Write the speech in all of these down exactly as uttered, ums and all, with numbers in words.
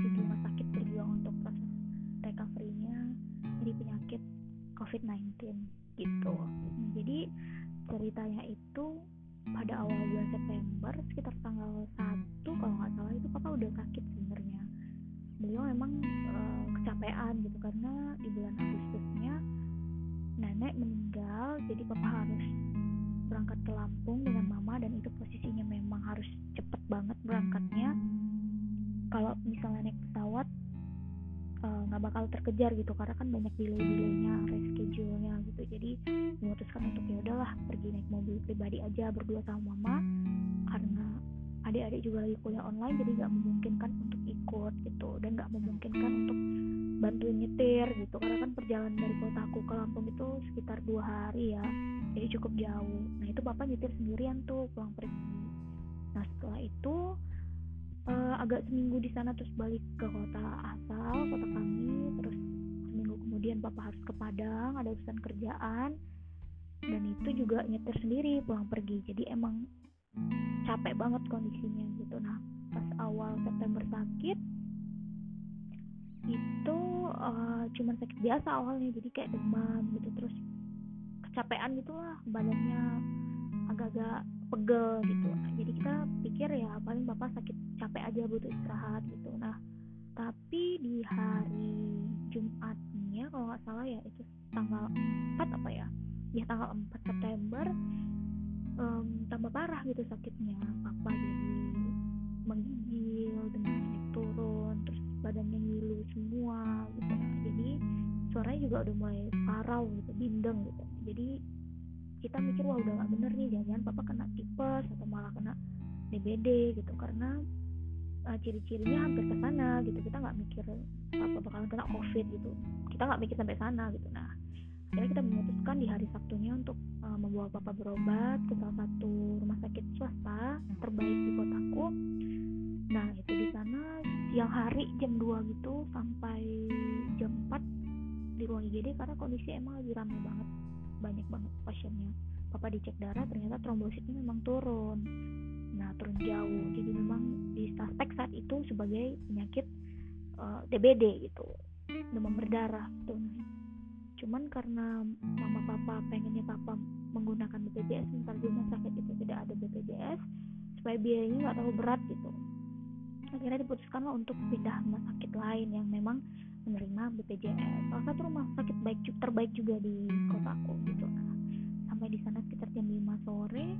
di rumah sakit berjuang untuk proses recovery-nya dari penyakit covid sembilan belas gitu. Nah, jadi ceritanya itu pada awal bulan September sekitar tanggal satu kalau nggak salah itu papa udah sakit sebenarnya. Beliau emang uh, kecapean gitu karena di bulan Agustusnya nenek meninggal, jadi papa harus berangkat ke Lampung dengan mama dan itu posisinya memang harus cepet banget berangkatnya. Kalau misalnya naik pesawat nggak uh, bakal terkejar gitu karena kan banyak delay-delaynya, reschedule-nya gitu. Jadi memutuskan untuk ya udahlah pergi naik mobil pribadi aja berdua sama mama karena adik-adik juga lagi kuliah online jadi nggak memungkinkan untuk ikut gitu dan nggak memungkinkan untuk bantuin nyetir gitu karena kan perjalanan dari kotaku ke Lampung itu sekitar dua hari ya, jadi cukup jauh. Nah itu papa nyetir sendirian tuh pulang pergi. Nah setelah itu Uh, agak seminggu di sana terus balik ke kota asal, kota kami. Terus seminggu kemudian papa harus ke Padang, ada urusan kerjaan, dan itu juga nyetir sendiri pulang pergi. Jadi emang capek banget kondisinya gitu. Nah pas awal September sakit itu uh, cuman sakit biasa awalnya, jadi kayak demam gitu terus kecapean gitulah, badannya agak-agak pegel gitu. Nah, jadi kita pikir ya paling bapak sakit capek aja butuh istirahat gitu. Nah tapi di hari Jumatnya kalau nggak salah ya itu tanggal empat apa ya ya tanggal empat September um, tambah parah gitu sakitnya. Papa jadi menggigil, demamnya turun, terus badannya ngilu semua gitu. Nah, jadi suaranya juga udah mulai parau gitu, bindeng gitu. Jadi kita mikir wah udah nggak bener nih, jangan-jangan papa kena tipes atau malah kena D B D gitu karena uh, ciri-cirinya hampir ke sana gitu. Kita nggak mikir papa bakalan kena covid gitu, kita nggak mikir sampai sana gitu. Nah akhirnya kita memutuskan di hari Sabtunya untuk uh, membawa papa berobat ke salah satu rumah sakit swasta terbaik di kotaku. Nah itu di sana siang hari jam dua gitu sampai jam empat di ruang I G D karena kondisi emang lagi ramai banget, banyak banget pasiennya. Papa dicek darah ternyata trombositnya memang turun, nah turun jauh, jadi memang disuspek saat itu sebagai penyakit uh, D B D gitu, demam berdarah gitu. Cuman karena mama papa pengennya papa menggunakan B P J S, sementara di rumah sakit itu tidak ada B P J S supaya biayanya nggak terlalu berat gitu, akhirnya diputuskanlah untuk pindah rumah sakit lain yang memang menerima B P J S, salah satu rumah sakit baik terbaik juga di kotaku gitu. Nah, sampai di sana sekitar jam lima sore,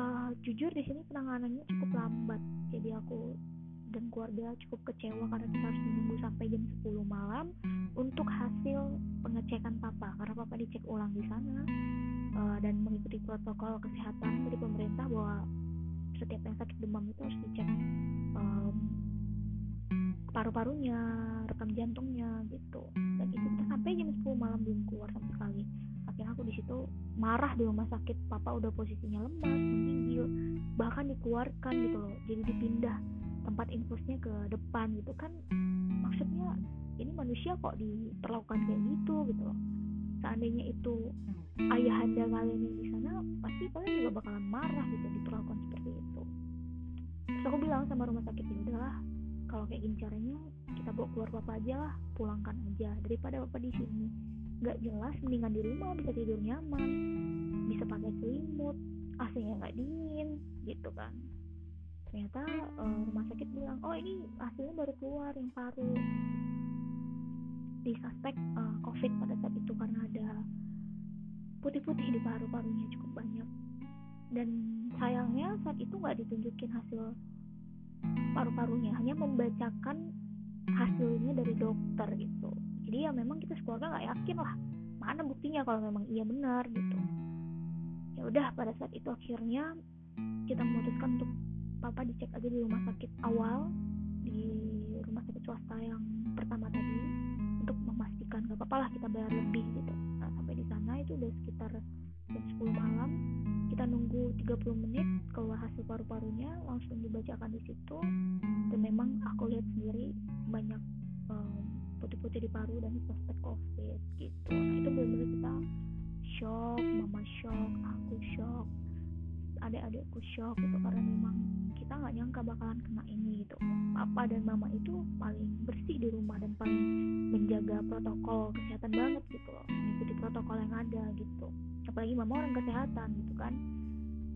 uh, jujur di sini penanganannya cukup lambat. Jadi aku dan keluarga cukup kecewa karena kita harus menunggu sampai jam sepuluh malam untuk hasil pengecekan papa karena papa dicek ulang di sana uh, dan mengikuti protokol kesehatan dari pemerintah bahwa setiap yang sakit demam itu harus dicek um, paru-parunya, rekam jantungnya gitu. Dan itu kita sampai jam sepuluh malam belum keluar sama sekali. Akhirnya aku di situ marah di rumah sakit. Papa udah posisinya lemas, menggigil, bahkan dikeluarkan gitu loh. Jadi dipindah tempat infusnya ke depan gitu kan. Maksudnya ini manusia kok diperlakukan kayak gitu gitu loh. Seandainya itu ayahanda kalian yang di sana pasti kalian juga bakalan marah gitu diperlakukan seperti itu. Terus aku bilang sama rumah sakit, udahlah kalau kayak gini caranya kita bawa keluar papa aja lah, pulangkan aja daripada papa di sini nggak jelas, mendingan di rumah bisa tidur nyaman, bisa pakai selimut, A C-nya nggak dingin gitu kan. Ternyata uh, rumah sakit bilang oh ini hasilnya baru keluar yang paru, disuspek uh, covid pada saat itu karena ada putih-putih di paru-parunya cukup banyak. Dan sayangnya saat itu nggak ditunjukin hasil paru-parunya, hanya membacakan hasilnya dari dokter gitu. Jadi ya memang kita sekeluarga nggak yakin lah mana buktinya kalau memang iya benar gitu. Ya udah pada saat itu akhirnya kita memutuskan untuk papa dicek aja di rumah sakit awal, di rumah sakit swasta yang pertama tadi untuk memastikan nggak apa-apa lah kita bayar lebih gitu. Nah, sampai di sana itu udah sekitar jam sepuluh malam. Kita nunggu tiga puluh menit keluar hasil paru-parunya, langsung dibacakan di situ. Dan memang aku lihat sendiri banyak um, putih-putih di paru dan suspek covid gitu. Nah itu benar-benar kita shock, mama shock, aku shock, adik-adikku shock gitu, karena memang kita nggak nyangka bakalan kena ini gitu. Papa dan mama itu paling bersih di rumah dan paling menjaga protokol kesehatan banget gitu loh, mengikuti protokol yang ada gitu. Apalagi mama orang kesehatan gitu kan,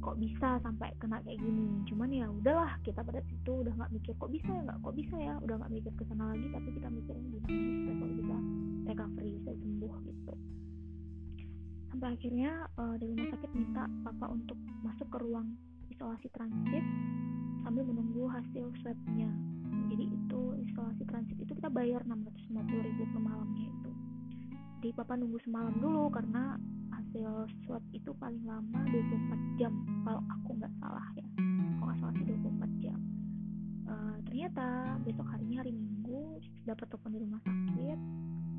kok bisa sampai kena kayak gini. Cuman ya udahlah, kita pada situ udah nggak mikir kok bisa ya nggak kok bisa ya udah nggak mikir kesana lagi, tapi kita mikirin gimana bisa kalau kita recovery, bisa sembuh gitu. Sampai akhirnya uh, dari rumah sakit minta papa untuk masuk ke ruang isolasi transit sambil menunggu hasil swabnya. Jadi itu isolasi transit itu kita bayar enam ratus lima puluh ribu per malamnya itu. Jadi papa nunggu semalam dulu karena hasil swab itu paling lama dua puluh empat jam kalau aku nggak salah ya, kalau nggak salah sih dua puluh empat jam. Uh, ternyata besok harinya hari Minggu dapat telepon di rumah sakit,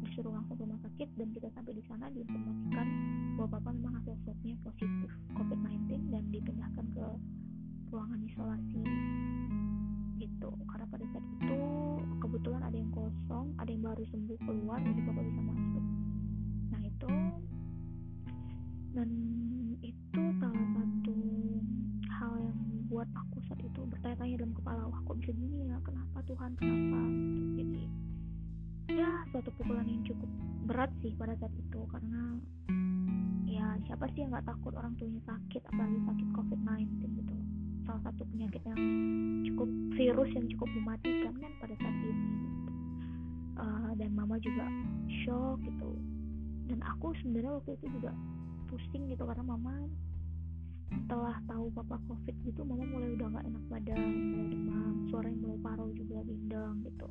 disuruh langsung ke rumah sakit, dan kita sampai di sana diinformasikan bahwa papa memang hasil swabnya positif covid sembilan belas dan dipindahkan ke ruangan isolasi gitu. Karena pada saat itu kebetulan ada yang kosong, ada yang baru sembuh keluar, jadi papa bisa masuk. Nah itu, dan itu salah satu hal yang buat aku saat itu bertanya-tanya dalam kepala, wah kok bisa gini ya, kenapa Tuhan, kenapa gitu. Jadi ya suatu pukulan yang cukup berat sih pada saat itu, karena ya siapa sih yang gak takut orang tuanya sakit, apalagi sakit covid sembilan belas gitu, salah satu penyakit yang cukup virus yang cukup mematikan kan pada saat ini gitu. Uh, dan mama juga shock gitu, dan aku sebenarnya waktu itu juga pusing gitu, karena mama setelah tahu papa covid gitu, mama mulai udah gak enak badan, mulai demam, suaranya mulai parau juga, bindeng gitu.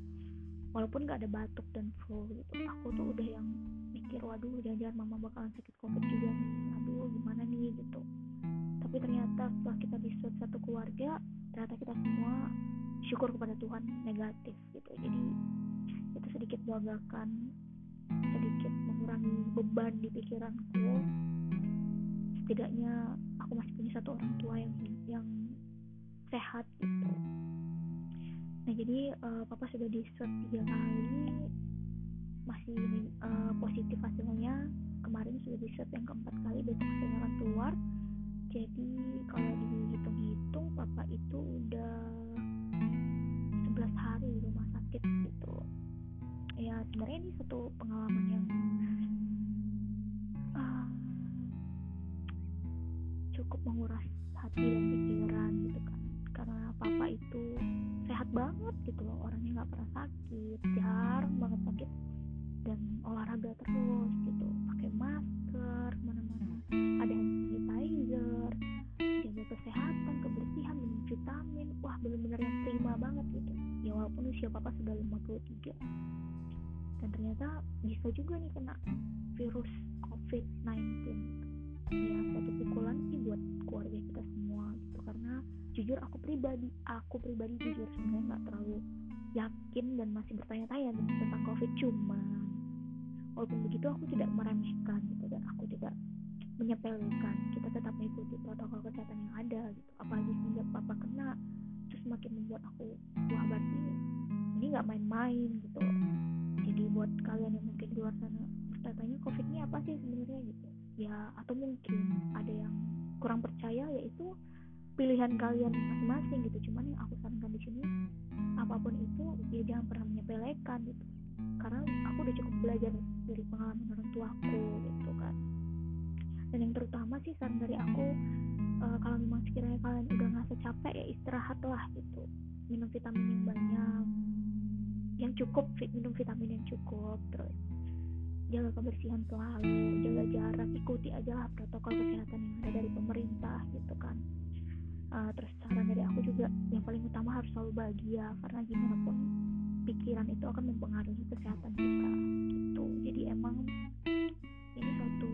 Walaupun gak ada batuk dan flu gitu, aku tuh udah yang mikir, waduh jangan-jangan mama bakalan sakit covid juga nih, aduh gimana nih gitu. Tapi ternyata setelah kita diswab satu keluarga, ternyata kita semua syukur kepada Tuhan negatif gitu. Jadi itu sedikit melegakan, sedikit mengurangi beban di pikiranku. Setidaknya aku masih punya satu orang tua yang yang sehat gitu. Nah jadi uh, papa sudah di swab tiga kali, masih uh, positif hasilnya. Kemarin sudah di swab yang keempat kali, besok hasilnya akan keluar. Jadi kalau dihitung-hitung papa itu udah sebelas hari di rumah sakit gitu. Ya sebenarnya ini satu pengalaman yang uh, cukup menguras hati dan pikiran gitu kan, karena papa itu sehat banget gitu loh, orangnya nggak pernah sakit, jarang banget sakit, dan olahraga terus gitu, pakai masker kemana-mana, ada hand sanitizer, jaga kesehatan, kebersihan, minum vitamin, wah benar-benar yang prima banget gitu ya, walaupun usia papa sudah lima puluh tiga. Dan ternyata bisa juga nih kena virus covid sembilan belas gitu. Ya suatu pukulan sih buat keluarga kita semua gitu, karena jujur aku pribadi aku pribadi jujur sebenarnya nggak terlalu yakin dan masih bertanya-tanya tentang covid. Cuman walaupun begitu aku tidak meremehkan gitu, dan aku tidak menyepelekan, kita tetap mengikuti protokol kesehatan yang ada gitu. Apalagi sejak papa kena, terus makin membuat aku, wah berarti ini nggak main-main gitu. Jadi buat kalian yang mungkin di luar sana bertanya covid ini apa sih sebenarnya gitu ya, atau mungkin ada yang kurang percaya, yaitu pilihan kalian masing-masing gitu. Cuman yang aku sarankan di sini, apapun itu ya jangan pernah menyepelekan gitu, karena aku udah cukup belajar dari pengalaman orang tuaku gitu kan. Dan yang terutama sih saran dari aku, e, kalau memang sekiranya kalian udah ngerasa capek ya istirahatlah gitu, minum vitamin yang banyak, yang cukup, minum vitamin yang cukup, terus jaga kebersihan selalu, jaga jarak, ikuti aja lah protokol kesehatan yang ada dari pemerintah gitu kan. Uh, terus saran dari aku juga yang paling utama harus selalu bahagia, karena gimana pun pikiran itu akan mempengaruhi kesehatan kita gitu. Jadi emang ini suatu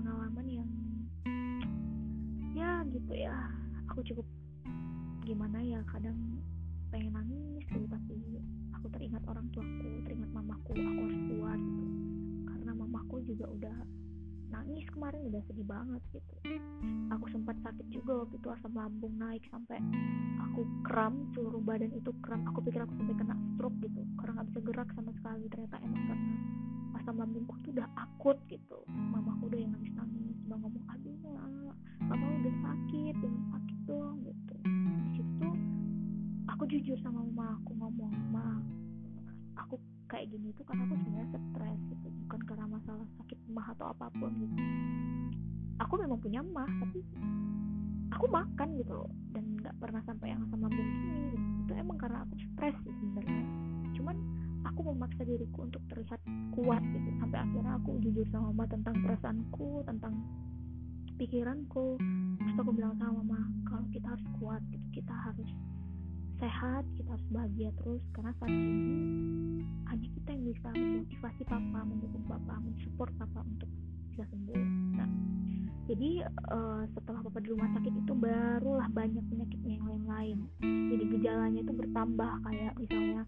pengalaman yang ya gitu ya, aku cukup gimana ya, kadang pengen nangis gitu, tapi aku teringat orang tuaku, teringat mamaku, aku harus keluar gitu, karena mamaku juga udah nangis kemarin, udah sedih banget gitu. Aku sempat sakit juga waktu itu, asam lambung naik sampai aku kram, seluruh badan itu kram, aku pikir aku sampai kena stroke gitu, karena gak bisa gerak sama sekali. Ternyata emang karena asam lambungku tuh udah akut gitu. Mamaku udah yang nangis-nangis, udah ngomong, aduh papa udah sakit, dan jujur sama mama aku, ngomong, "Ma, aku kayak gini tuh karena aku sebenarnya stres gitu, bukan karena masalah sakit mah atau apapun gitu. Aku memang punya mah, tapi aku makan gitu loh, dan nggak pernah sampai yang asam lambung gini gitu. Itu emang karena aku stres sih sebenarnya, cuman aku memaksa diriku untuk terlihat kuat gitu. Sampai akhirnya aku jujur sama mama tentang perasaanku, tentang pikiranku. Terus aku bilang sama mama, kalau kita harus kuat gitu, kita harus sehat, kita harus bahagia terus, karena saat ini hanya kita yang bisa memotivasi papa, mendukung papa, mensupport papa untuk bisa sembuh." Nah, jadi uh, setelah papa di rumah sakit itu barulah banyak penyakitnya yang lain-lain. Jadi gejalanya itu bertambah, kayak misalnya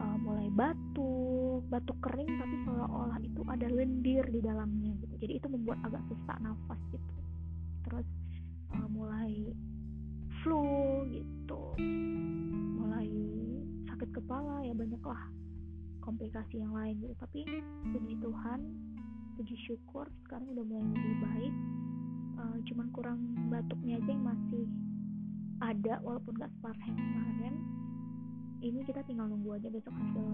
uh, mulai batuk, batuk kering tapi seolah-olah itu ada lendir di dalamnya gitu. Jadi itu membuat agak sesak nafas gitu. Terus uh, mulai flu gitu, mulai sakit kepala, ya banyaklah komplikasi yang lain gitu. Tapi puji Tuhan, puji syukur, sekarang udah mulai lebih baik. Uh, cuman kurang batuknya aja yang masih ada, walaupun gak separah yang kemarin. Ini kita tinggal nunggu aja besok hasil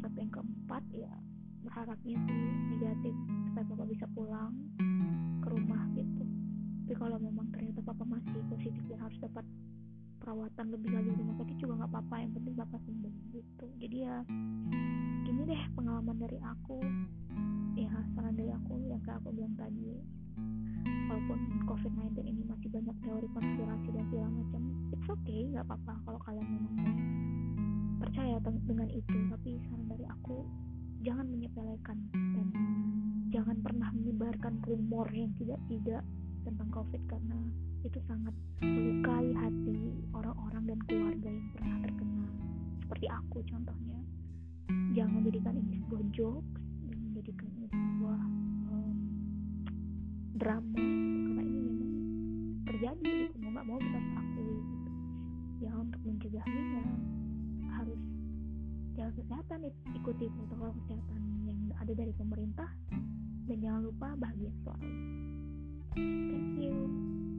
swab yang keempat ya, berharapnya sih negatif supaya papa bisa pulang ke rumah gitu. Tapi kalau memang ternyata papa masih positif dan harus dapat perawatan lebih lagi di rumah sakit juga nggak apa-apa, yang penting papa sembuh gitu. Jadi ya gini deh pengalaman dari aku, ya saran dari aku yang kayak aku bilang tadi, walaupun covid sembilan belas ini masih banyak teori konspirasi dan segala macam, it's okay, nggak apa-apa kalau kalian memang percaya dengan itu. Tapi saran dari aku, jangan menyepelekan dan jangan pernah menyebarkan rumor yang tidak-tidak tentang COVID, karena itu sangat melukai hati orang-orang dan keluarga yang pernah terkena, seperti aku contohnya. Jangan menjadikan ini sebuah jokes, jangan menjadikan ini sebuah um, drama gitu, karena ini memang terjadi gitu, mau gak mau kita harus akui gitu. Ya untuk mencegahnya ya harus jaga kesehatan, ikuti protokol kesehatan yang ada dari pemerintah, dan jangan lupa bahagia selalu. Thank you.